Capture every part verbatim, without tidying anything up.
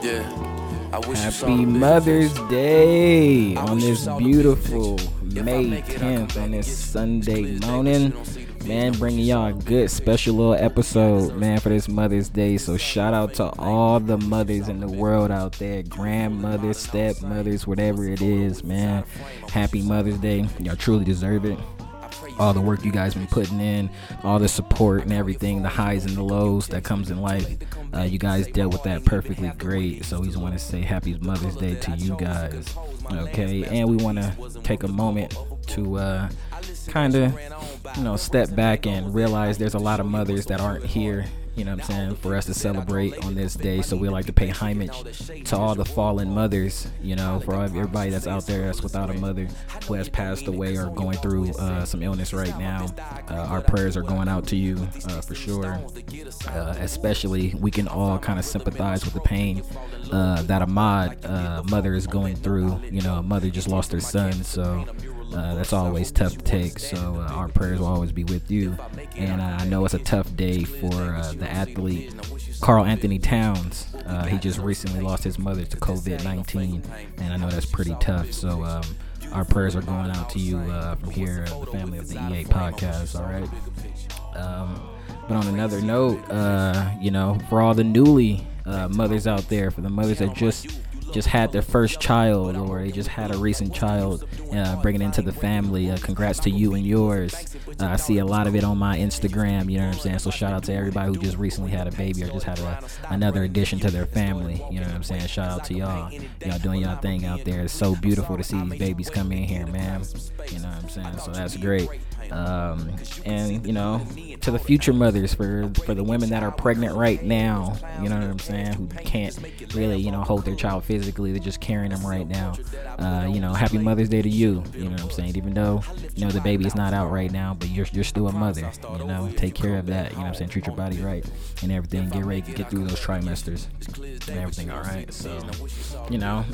Yeah. I wish Happy Mother's Day on this beautiful May tenth, on this Sunday morning. Man, bringing y'all a good special little episode, man, for this Mother's Day. So shout out to all the mothers in the world out there, grandmothers, stepmothers, whatever it is, man. Happy Mother's Day. Y'all truly deserve it. All the work you guys been putting in, all the support and everything, the highs and the lows that comes in life. Uh, you guys dealt with that perfectly great. So we just want to say happy Mother's Day to you guys. Okay, and we want to take a moment to uh, kind of, you know, step back and realize there's a lot of mothers that aren't here, you know what I'm saying, for us to celebrate on this day. So we like to pay homage to all the fallen mothers, you know, for everybody that's out there that's without a mother, who has passed away or going through uh, some illness right now. Uh, our prayers are going out to you uh, for sure. Uh, especially, we can all kind of sympathize with the pain uh, that a mod, uh, mother is going through. You know, a mother just lost her son, so Uh, that's always tough to take, so uh, our prayers will always be with you. And uh, I know it's a tough day for uh, the athlete Carl Anthony Towns. Uh, he just recently lost his mother to covid nineteen, and I know that's pretty tough. So um, our prayers are going out to you uh, from here, uh, the family of the E A Podcast, all right? Um, but on another note, uh, you know, for all the newly uh, mothers out there, for the mothers that just... just had their first child, or they just had a recent child, uh, bringing into the family, uh, congrats to you and yours. uh, I see a lot of it on my Instagram, you know what I'm saying, so shout out to everybody who just recently had a baby or just had a, another addition to their family, you know what I'm saying. Shout out to y'all, y'all doing y'all thing out there. It's so beautiful to see these babies come in here, man, you know what I'm saying, so that's great. Um, and you know, to the future mothers, for for the women that are pregnant right now, you know what I'm saying, who can't really, you know, hold their child physically, they're just carrying them right now. Uh, you know, happy Mother's Day to you, you know what I'm saying, even though, you know, the baby is not out right now, but you're you're still a mother, you know, take care of that, you know what I'm saying, treat your body right and everything, get ready to get through those trimesters and everything, alright, so, you know,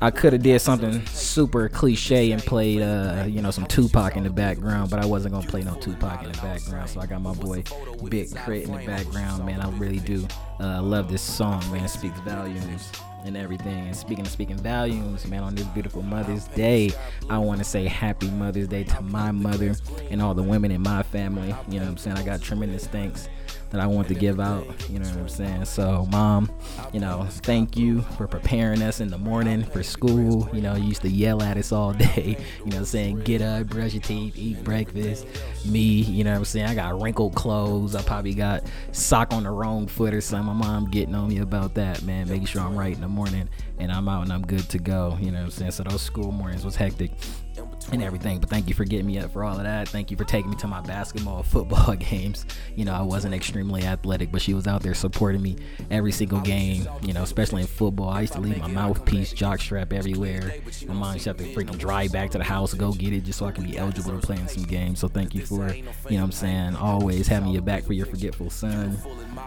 I could have did something super cliche and played, uh, you know, some Tupac in the background, but I wasn't going to play no Tupac in the background, so I got my boy Big Crit in the background, man. I really do uh, love this song, man. It speaks volumes and everything. And speaking of speaking volumes, man, on this beautiful Mother's Day, I want to say happy Mother's Day to my mother and all the women in my family, you know what I'm saying. I got tremendous thanks that I want to give out, you know what I'm saying. So mom, you know, thank you for preparing us in the morning for school. You know, you used to yell at us all day, you know what I'm saying, get up, brush your teeth, eat breakfast. Me, you know what I'm saying, I got wrinkled clothes, I probably got sock on the wrong foot or something. My mom getting on me about that, man, making sure I'm right in the morning and I'm out and I'm good to go, you know what I'm saying. So those school mornings was hectic and everything, but thank you for getting me up for all of that. Thank you for taking me to my basketball, football games. You know, I wasn't extremely athletic, but she was out there supporting me every single game, you know, especially in football. I used to leave my mouthpiece, jock strap everywhere. My mom used to have to freaking drive back to the house, go get it just so I can be eligible to play in some games. So thank you for, you know what I'm saying, always having your back for your forgetful son,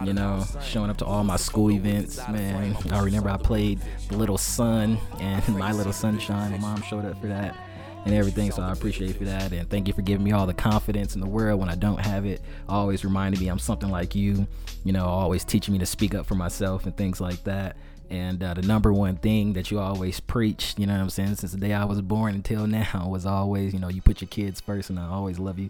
you know, showing up to all my school events, man. I remember I played The Little Sun and My Little Sunshine. My mom showed up for that and everything, so I appreciate you for that, and thank you for giving me all the confidence in the world when I don't have it, always reminding me I'm something like you, you know, always teaching me to speak up for myself and things like that. And uh, the number one thing that you always preached, you know what I'm saying, since the day I was born until now, was always, you know, you put your kids first, and I always love you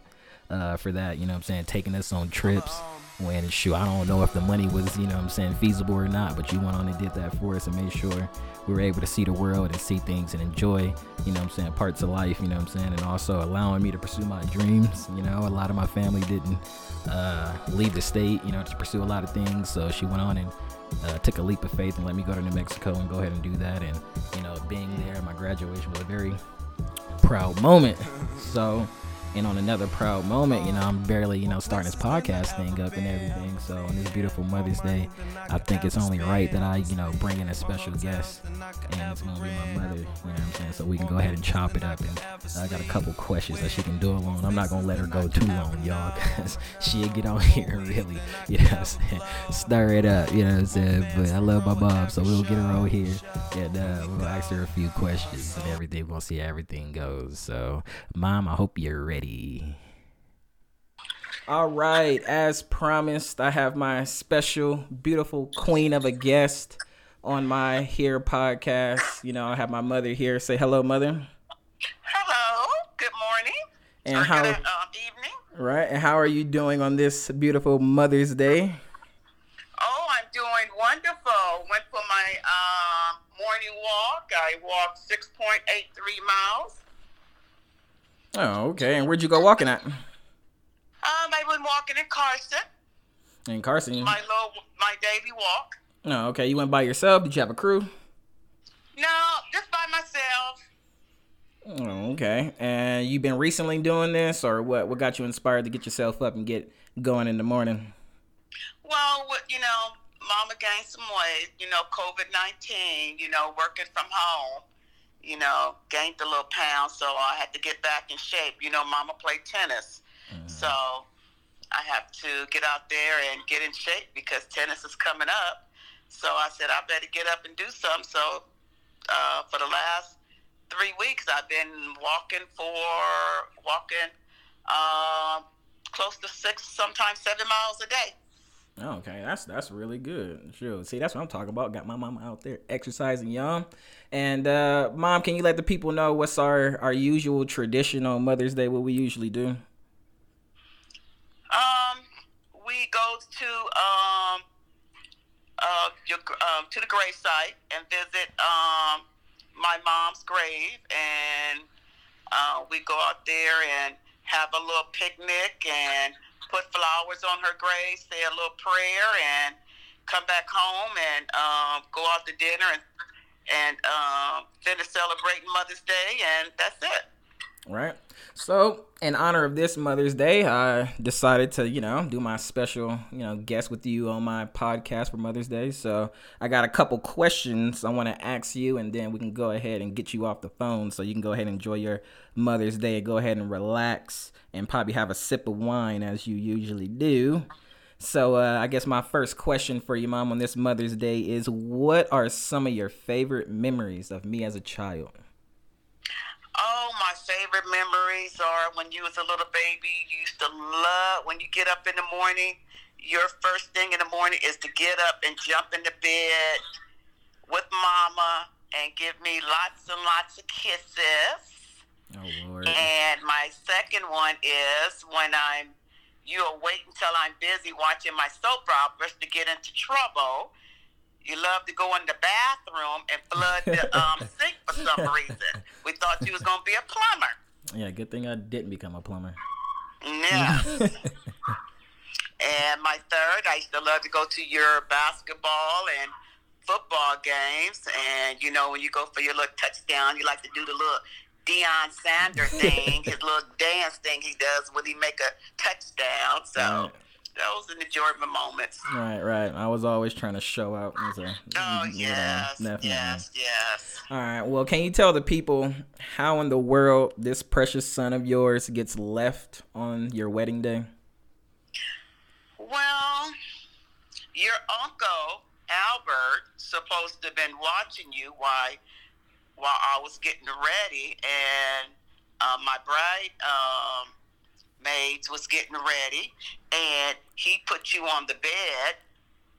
uh, for that, you know what I'm saying, taking us on trips. When shoot, I don't know if the money was, you know what I'm saying, feasible or not, but you went on and did that for us and made sure we were able to see the world and see things and enjoy, you know what I'm saying, parts of life, you know what I'm saying, and also allowing me to pursue my dreams. You know, a lot of my family didn't uh, leave the state, you know, to pursue a lot of things, so she went on and Uh, took a leap of faith and let me go to New Mexico and go ahead and do that. And you know, being there, my graduation was a very proud moment. So, and on another proud moment, you know, I'm barely, you know, starting this podcast thing up and everything. So on this beautiful Mother's Day, I think it's only right that I, you know, bring in a special guest, and it's gonna be my mother, you know what I'm saying, so we can go ahead and chop it up. And I got a couple questions that she can do alone. I'm not gonna let her go too long, y'all, because she'll get on here and really, you know what I'm saying, stir it up, you know what I'm saying. But I love my mom, so we'll get her on here and uh, we'll ask her a few questions and everything. We'll see how everything goes. So mom, I hope you're ready. All right, as promised, I have my special, beautiful queen of a guest, on my Here podcast. You know, I have my mother here. Say hello, mother. Hello. Good morning. And or how? Good, um, evening. Right. And how are you doing on this beautiful Mother's Day? Oh, I'm doing wonderful. Went for my um, morning walk. I walked six point eight three miles. Oh, okay. And where'd you go walking at? Um, I went walking in Carson. In Carson? My little, my daily walk. Oh, okay. You went by yourself? Did you have a crew? No, just by myself. Oh, okay. And you've been recently doing this, or what? What got you inspired to get yourself up and get going in the morning? Well, you know, Mama gained some weight. You know, COVID nineteen. You know, working from home. You know, gained a little pound, so I had to get back in shape. You know, Mama played tennis, mm-hmm. so I have to get out there and get in shape because tennis is coming up. So I said, I better get up and do something. So uh, for the last three weeks, I've been walking for, walking uh, close to six, sometimes seven miles a day. Oh, okay, that's that's really good. Sure. See, that's what I'm talking about. Got my mama out there exercising, y'all. And uh, Mom, can you let the people know what's our, our usual tradition on Mother's Day? What we usually do? Um, we go to um, uh, your, um to the grave site and visit um my mom's grave, and uh, we go out there and have a little picnic and put flowers on her grave, say a little prayer, and come back home and um, go out to dinner and and um, finish celebrating Mother's Day, and that's it. Right. So, in honor of this Mother's Day, I decided to, you know, do my special, you know, guest with you on my podcast for Mother's Day. So, I got a couple questions I want to ask you, and then we can go ahead and get you off the phone so you can go ahead and enjoy your Mother's Day. Go ahead and relax and probably have a sip of wine as you usually do. So, uh, I guess my first question for you, Mom, on this Mother's Day is, what are some of your favorite memories of me as a child? Oh, my favorite memories are when you was a little baby, you used to love, when you get up in the morning, your first thing in the morning is to get up and jump in the bed with Mama and give me lots and lots of kisses. Oh, Lord. And my second one is when I'm, you'll wait until I'm busy watching my soap operas to get into trouble. You love to go in the bathroom and flood the um, sink for some reason. We thought you was gonna be a plumber. Yeah, good thing I didn't become a plumber. Yeah. And my third, I used to love to go to your basketball and football games. And you know, when you go for your little touchdown, you like to do the little Deion Sanders thing, his little dance thing he does when he make a touchdown. So. Yeah. Those are the Jordan moments. Right, right. I was always trying to show out. As a, oh, yes, you know, yes, yes. All right. Well, can you tell the people how in the world this precious son of yours gets left on your wedding day? Well, your uncle, Albert, supposed to have been watching you while, while I was getting ready, and uh, my bride... Um, maids was getting ready, and he put you on the bed,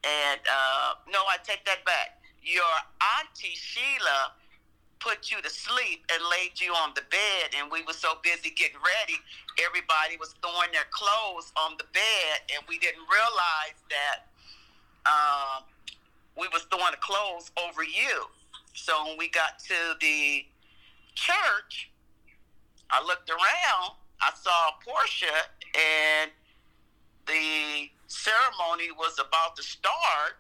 and uh no I take that back, your auntie Sheila put you to sleep and laid you on the bed, and we were so busy getting ready, everybody was throwing their clothes on the bed, and we didn't realize that um we was throwing the clothes over you. So when we got to the church, I looked around, I saw Portia, and the ceremony was about to start,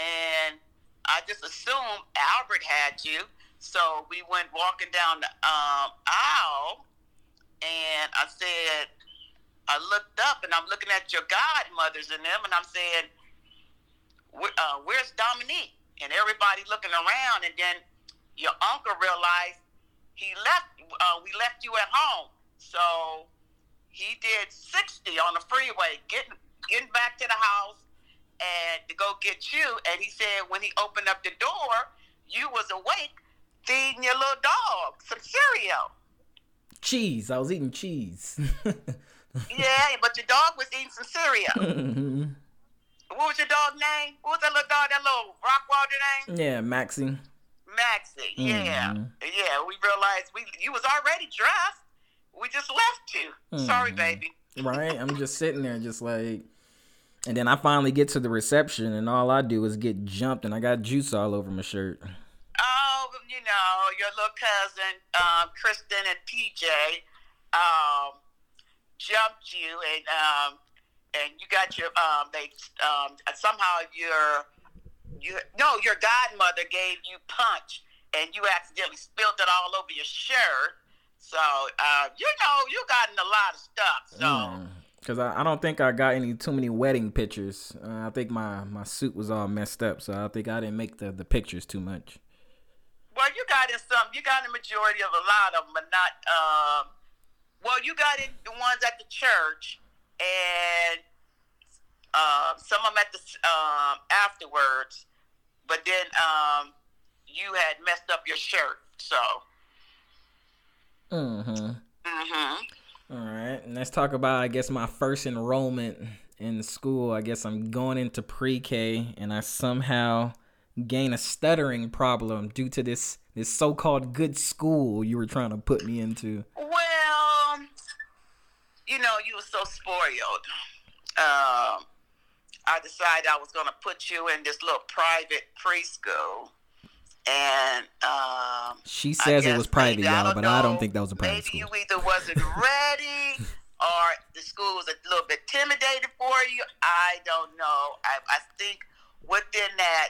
and I just assumed Albert had you. So we went walking down the um, aisle, and I said, I looked up, and I'm looking at your godmothers and them, and I'm saying, Where, uh, where's Dominique? And everybody looking around, and then your uncle realized he left. Uh, we left you at home. So he did sixty on the freeway, getting getting back to the house and to go get you. And he said when he opened up the door, you was awake feeding your little dog some cereal. Cheese. I was eating cheese. Yeah, but your dog was eating some cereal. Mm-hmm. What was your dog's name? What was that little dog, that little rock walder name? Yeah, Maxie. Maxie, yeah. Mm. Yeah, we realized we you was already dressed. We just left you. Mm. Sorry, baby. Right? I'm just sitting there just like... And then I finally get to the reception, and all I do is get jumped, and I got juice all over my shirt. Oh, you know, your little cousin, um, Kristen and P J, um, jumped you, and um, and you got your, um, they um, somehow your, your, no, your godmother gave you punch, and you accidentally spilled it all over your shirt. So, uh, you know, you gotten a lot of stuff, so... Mm. Because I, I don't think I got any too many wedding pictures. Uh, I think my, my suit was all messed up, so I think I didn't make the, the pictures too much. Well, you got in some. You got in the majority of a lot of them, but not... Um, well, you got in the ones at the church, and uh, some of them at the, um, afterwards, but then um, you had messed up your shirt, so... Mm-hmm. Mm-hmm. All right, and let's talk about, I guess, my first enrollment in school. I guess I'm going into pre-K, and I somehow gain a stuttering problem due to this, this so-called good school you were trying to put me into. Well, you know, you were so spoiled. Um, I decided I was going to put you in this little private preschool. And um, she says it was private, y'all, but know, I don't think that was a private school. Maybe you either wasn't ready or the school was a little bit intimidated for you. I don't know. I, I think within that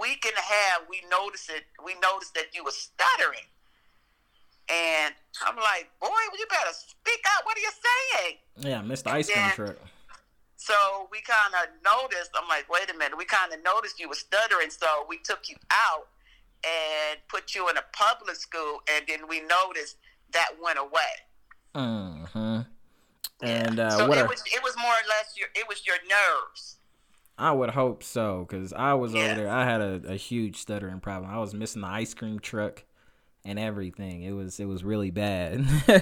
week and a half, we noticed it. We noticed that you were stuttering, and I'm like, "Boy, you better speak up. What are you saying?" Yeah, Mister Ice Cream Truck. So we kind of noticed, I'm like, wait a minute, we kind of noticed you were stuttering, so we took you out and put you in a public school, and then we noticed that went away. Mm-hmm. And, uh, so what it, a, was, it was more or less, your, it was your nerves. I would hope so, because I was yes. over there, I had a, a huge stuttering problem. I was missing the ice cream truck and everything. It was it was really bad. yeah,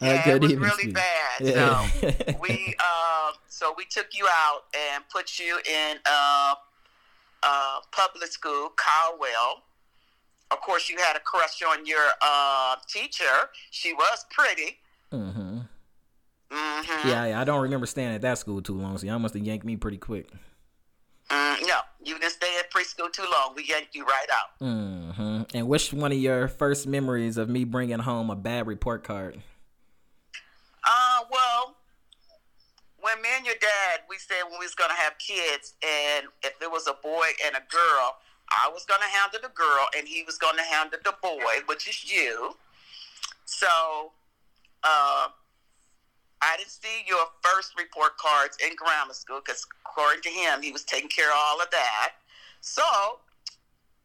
yeah it was really see. bad. Yeah. So we um so we took you out and put you in uh uh public school, Caldwell. Of course, you had a crush on your uh teacher. She was pretty. Mm-hmm. Mm-hmm. Yeah, yeah, I don't remember staying at that school too long, so y'all must have yanked me pretty quick. Mm, no, you didn't stay at preschool too long. We yanked you right out. Mm-hmm. And what's one of your first memories of me bringing home a bad report card? Uh, well, when me and your dad, we said when we was going to have kids, and if it was a boy and a girl, I was going to handle the girl, and he was going to handle the boy, which is you. So, uh, I didn't see your first report cards in grammar school because, according to him, he was taking care of all of that. So,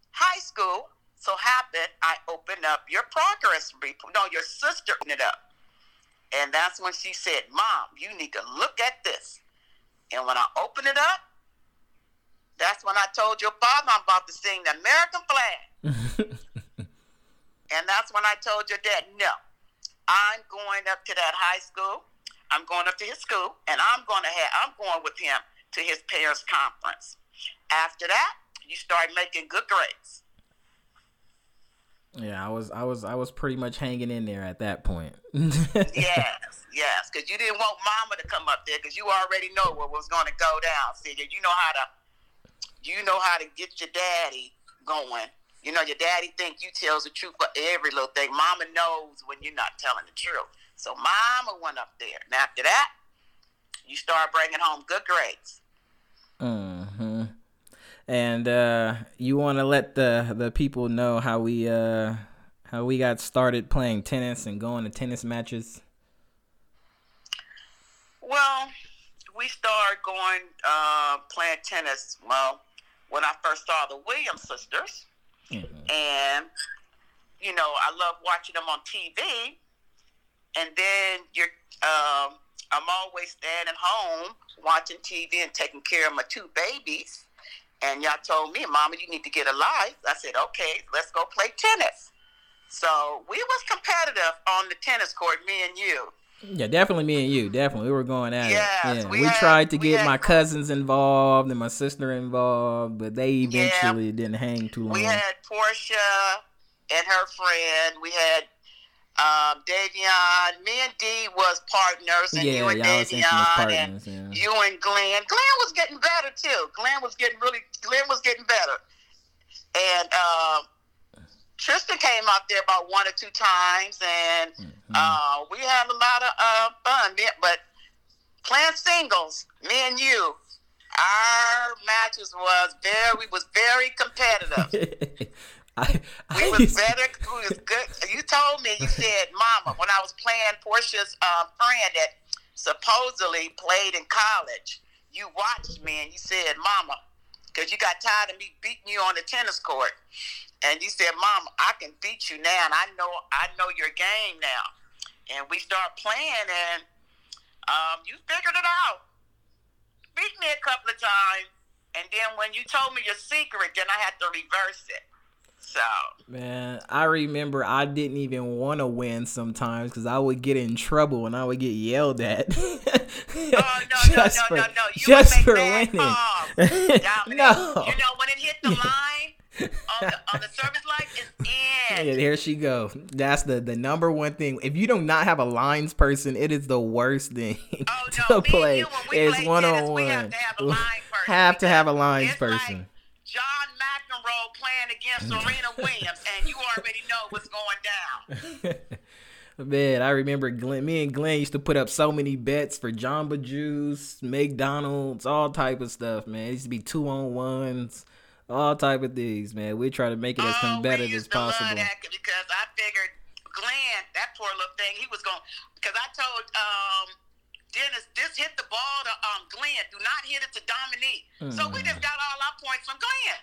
high school, so happened, I opened up your progress report. No, your sister opened it up. And that's when she said, Mom, you need to look at this. And when I opened it up, that's when I told your father I'm about to sing the American flag. And that's when I told your dad, no, I'm going up to that high school. I'm going up to his school, and I'm going to have, I'm going with him to his parents' conference. After that, you start making good grades. Yeah, I was, I was, I was pretty much hanging in there at that point. yes, yes, because you didn't want Mama to come up there because you already know what was going to go down. See, you know how to, you know how to get your daddy going. You know, your daddy think you tells the truth for every little thing. Mama knows when you're not telling the truth. So Mama went up there. And after that, you start bringing home good grades. Mm-hmm. And uh, you want to let the, the people know how we uh, how we got started playing tennis and going to tennis matches? Well, we started going uh, playing tennis, well, when I first saw the Williams sisters. Mm-hmm. And, you know, I love watching them on T V. And then you're, um, I'm always standing home watching T V and taking care of my two babies. And y'all told me, Mama, you need to get a life. I said, okay, let's go play tennis. So we was competitive on the tennis court, me and you. Yeah, definitely me and you. Definitely. We were going at yes, it. Yeah. We, we had, tried to get had, my cousins involved and my sister involved, but they eventually yeah, didn't hang too long. We had Portia and her friend. We had um, Davion. Me and Dee was partners, and yeah, you and Davion, partners, and yeah. you and Glenn. Glenn was getting better, too. Glenn was getting really, Glenn was getting better. And um, Tristan came out there about one or two times, and mm. Uh, we had a lot of uh, fun, but playing singles, me and you, our matches was very, we was very competitive. I, I, we was better, we was good. You told me, you said, Mama, when I was playing Portia's um, friend that supposedly played in college, you watched me and you said, Mama, because you got tired of me beating you on the tennis court. And you said, Mom, I can beat you now, and I know I know your game now. And we start playing, and um, you figured it out. Beat me a couple of times, and then when you told me your secret, then I had to reverse it. So man, I remember I didn't even want to win sometimes because I would get in trouble and I would get yelled at. Oh no, no, for, no, no, no! You just would make for winning. No, you know when it hit the line. on, the, on the service line is in. Yeah, here she go. That's the, the number one thing. If you do not have a lines person, it is the worst thing oh, no, to play. You, it's one on one. Have to have a line person. Have to have a lines person. Like John McEnroe playing against Serena Williams, and you already know what's going down. Man, I remember Glenn, me and Glenn used to put up so many bets for Jamba Juice, McDonald's, all type of stuff, man. It used to be two on ones. All type of things, man. We try to make it as competitive oh, as possible. Because I figured Glenn, that poor little thing, he was going. Because I told um, Dennis, just hit the ball to um, Glenn. Do not hit it to Dominique. Mm. So we just got all our points from Glenn.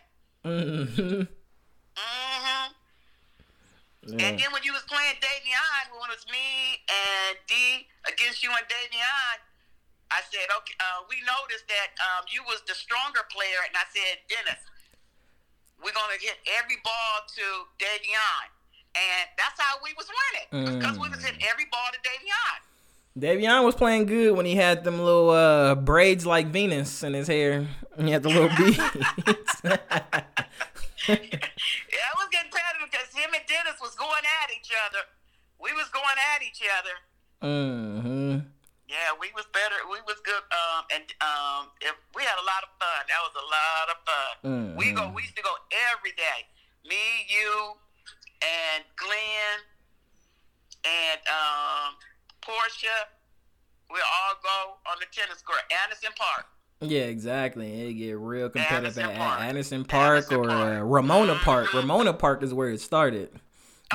Mm-hmm. Mm-hmm. Yeah. And then when you was playing Davion, when it was me and D against you and Davion, I said, okay, uh, we noticed that um, you was the stronger player. And I said, Dennis, we're going to hit every ball to Davion. And that's how we was winning. Because mm. we was hitting every ball to Davion. Davion was playing good when he had them little uh, braids like Venus in his hair. And he had the little beads. Yeah, I was getting competitive because him and Dennis was going at each other. We was going at each other. Mm-hmm. Yeah, we was better. We was good. Um, and um, it, we had a lot of fun. That was a lot of fun. Mm-hmm. We go. We used to go every day. Me, you, and Glenn, and um, Portia. We all go on the tennis court, Anderson Park. Yeah, exactly. It get real competitive Anderson at Park. Anderson Park Anderson or Park. Uh, Ramona Park. Mm-hmm. Ramona Park is where it started.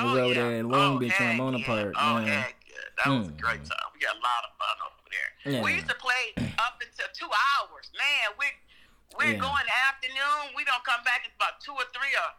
It was oh, over yeah. there in Long oh, Beach, heck, Ramona yeah. Park. Oh, yeah. Heck. That was mm. a great time. We got a lot of fun over there. Yeah. We used to play up until two hours. Man, we we're yeah. going in the afternoon. We don't come back until about two or three or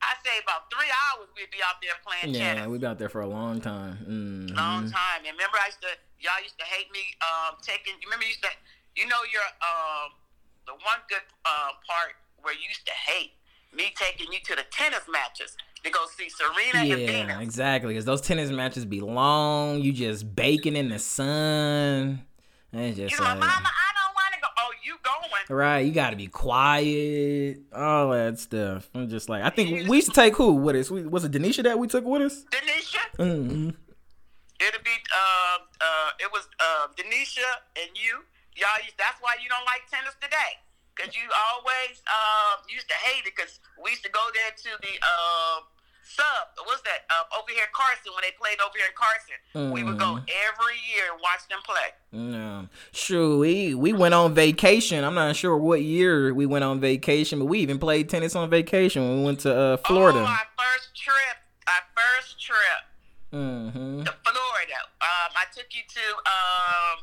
I say about three hours. We'd be out there playing yeah, tennis. Yeah, we'd be out there for a long time. Mm-hmm. Long time. And remember, I used to y'all used to hate me um, taking. You remember you used to you know your um, the one good uh, part where you used to hate me taking you to the tennis matches. To go see Serena yeah, and Venus. Yeah, exactly. Because those tennis matches be long. You just baking in the sun. And just you know, like, Mama, I don't want to go. Oh, you going? Right. You got to be quiet. All that stuff. I'm just like, I think we used to take who with us? We, was it Denisha that we took with us? Denisha? Mm-hmm. It'll be, uh, uh, it was uh, Denisha and you. Y'all used, that's why you don't like tennis today. Because you always uh, used to hate it because we used to go there to the uh, sub. What's that? Uh, over here in Carson, when they played over here in Carson. Mm. We would go every year and watch them play. Yeah. Sure, we, we went on vacation. I'm not sure what year we went on vacation, but we even played tennis on vacation when we went to uh, Florida. Oh, our first trip. Our first trip mm-hmm. to Florida. Um, I took you to um,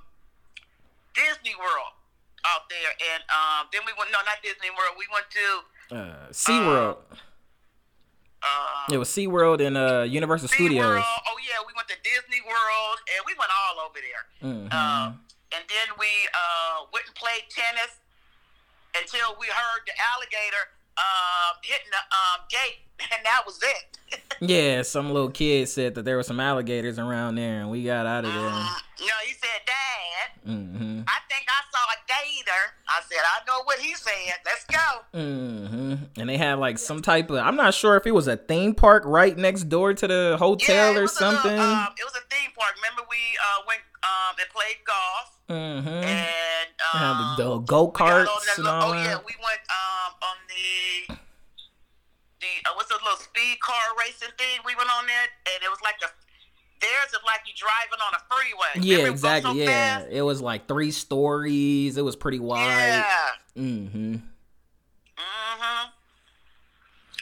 Disney World. Out there, and um, then we went. No, not Disney World. We went to uh, SeaWorld. Um, it was SeaWorld and uh, Universal Sea Studios. World. Oh yeah, we went to Disney World, and we went all over there. Mm-hmm. Um, and then we uh, went and played tennis until we heard the alligator um, hitting the um, gate, and that was it. Yeah, some little kid said that there were some alligators around there, and we got out of there. Uh, no, he said, Dad, mm-hmm. I think I saw a gator. I said, I know what he said. Let's go. Mm-hmm. And they had, like, some type of, I'm not sure if it was a theme park right next door to the hotel yeah, or something. Little, um, it was a theme park. Remember we uh, went um, and played golf. Mm-hmm. And um, the, the go-karts and all. Oh, yeah, we went um, on the... The, uh, what's the little speed car racing thing we went on there, and it was like the theirs is like you driving on a freeway. Yeah, Remember exactly. So yeah, fast? It was like three stories. It was pretty wide. Yeah. Mm-hmm. Mm-hmm.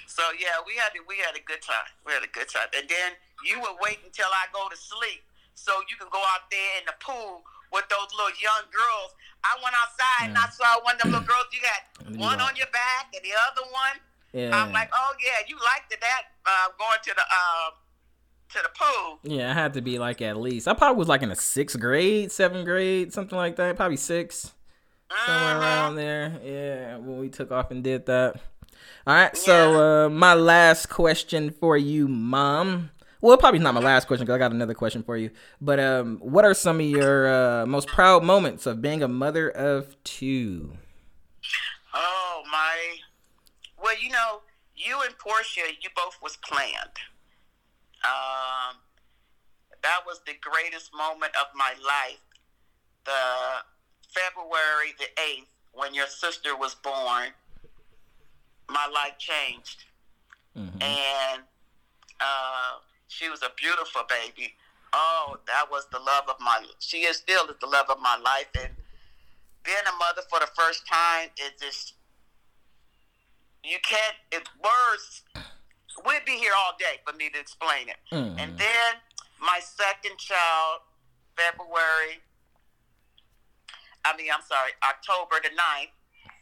So yeah, we had a, we had a good time. We had a good time, and then you would wait until I go to sleep so you can go out there in the pool with those little young girls. I went outside yeah. and I saw one of them little girls. You got one on your back and the other one. Yeah. I'm like, oh yeah, you liked it that uh, going to the uh, to the pool. Yeah, I had to be like at least. I probably was like in the sixth grade, seventh grade, something like that. Probably six, uh-huh. somewhere around there. Yeah, when we took off and did that. All right, yeah. so uh, my last question for you, Mom. Well, probably not my last question because I got another question for you. But um, what are some of your uh, most proud moments of being a mother of two? Oh my. Well, you know, you and Portia, you both was planned. Um, that was the greatest moment of my life. The February the eighth, when your sister was born, my life changed. Mm-hmm. And uh, she was a beautiful baby. Oh, that was the love of my, she is still the love of my life. And being a mother for the first time is just, you can't, it words, we'd be here all day for me to explain it. Mm. And then my second child, February, I mean, I'm sorry, October the ninth,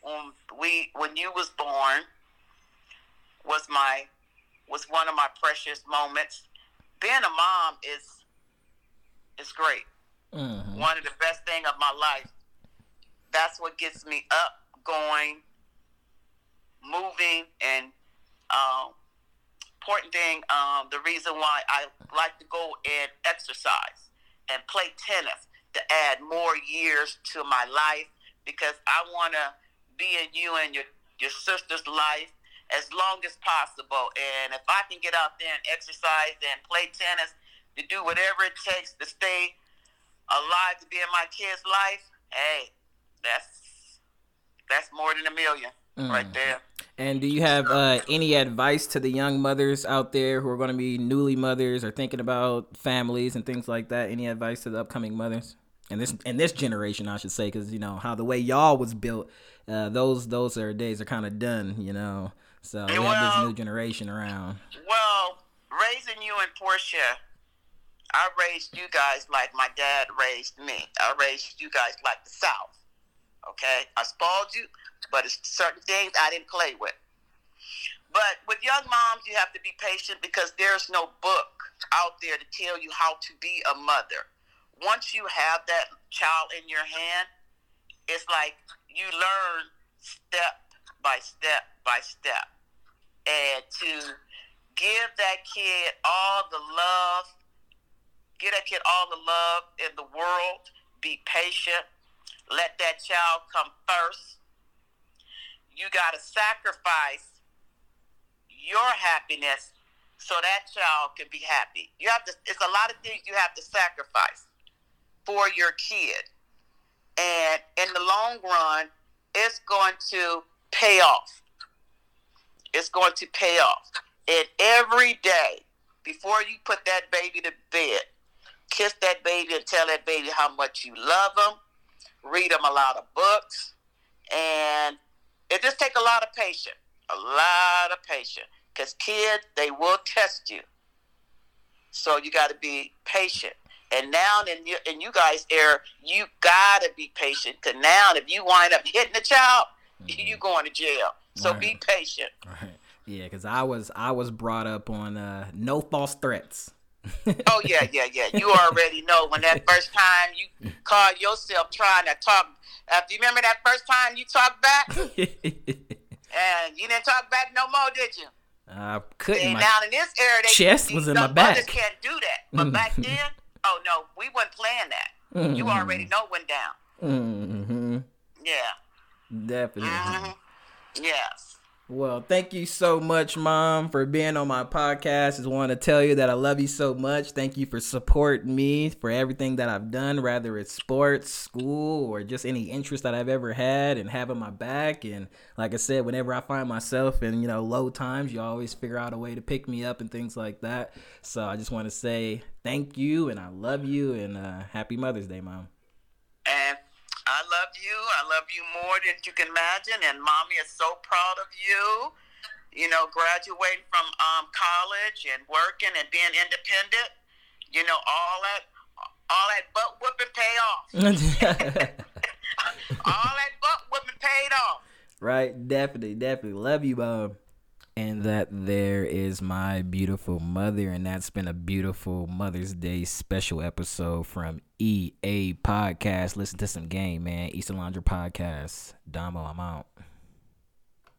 when we, when you was born, was my, was one of my precious moments. Being a mom is, is great. Mm-hmm. One of the best thing of my life. That's what gets me up, going, moving, and um, important thing, um, the reason why I like to go and exercise and play tennis to add more years to my life, because I want to be in you and your, your sister's life as long as possible. And if I can get out there and exercise and play tennis, to do whatever it takes to stay alive, to be in my kid's life, hey, that's that's more than a million. Mm. Right there. And do you have uh, any advice to the young mothers out there who are going to be newly mothers or thinking about families and things like that? Any advice to the upcoming mothers and this and this generation, I should say, because you know how the way y'all was built, uh, those those are days are kind of done, you know. So we well, have this new generation around. Well, raising you and Portia, I raised you guys like my dad raised me. I raised you guys like the South. Okay, I spoiled you. But it's certain things I didn't play with. But with young moms, you have to be patient because there's no book out there to tell you how to be a mother. Once you have that child in your hand, it's like you learn step by step by step. And to give that kid all the love, give that kid all the love in the world, be patient, let that child come first. You got to sacrifice your happiness so that child can be happy. You have to, it's a lot of things you have to sacrifice for your kid. And in the long run, it's going to pay off. It's going to pay off. And every day, before you put that baby to bed, kiss that baby and tell that baby how much you love them. Read them a lot of books. And it just takes a lot of patience, a lot of patience, because kids, they will test you. So you got to be patient. And now in, your, in you guys' era, you got to be patient, because now if you wind up hitting a child, mm-hmm. you're going to jail. So right. be patient. Right. Yeah, because I was, I was brought up on uh, no false threats. Oh, yeah, yeah, yeah. You already know when that first time you call yourself trying to talk. Uh, do you remember that first time you talked back? And you didn't talk back no more, did you? I couldn't. And now in this era, they, chest was in my back. Others can't do that. But mm-hmm. back then, oh no, we weren't playing that. Mm-hmm. You already know when down. Mm-hmm. Yeah. Definitely. Mm-hmm. Yes. Well, thank you so much, Mom, for being on my podcast. I just want to tell you that I love you so much. Thank you for supporting me for everything that I've done, whether it's sports, school, or just any interest that I've ever had and having my back. And like I said, whenever I find myself in, you know, low times, you always figure out a way to pick me up and things like that. So I just want to say thank you, and I love you, and uh, happy Mother's Day, Mom. And I love you. I love you more than you can imagine. And Mommy is so proud of you, you know, graduating from um, college and working and being independent, you know, all that, all that butt whooping paid off. All that butt whooping paid off. Right. Definitely. Definitely. Love you, Mom. And that there is my beautiful mother, and that's been a beautiful Mother's Day special episode from E A Podcast. Listen to some game, man. East Alondra Podcast. Damo, I'm out.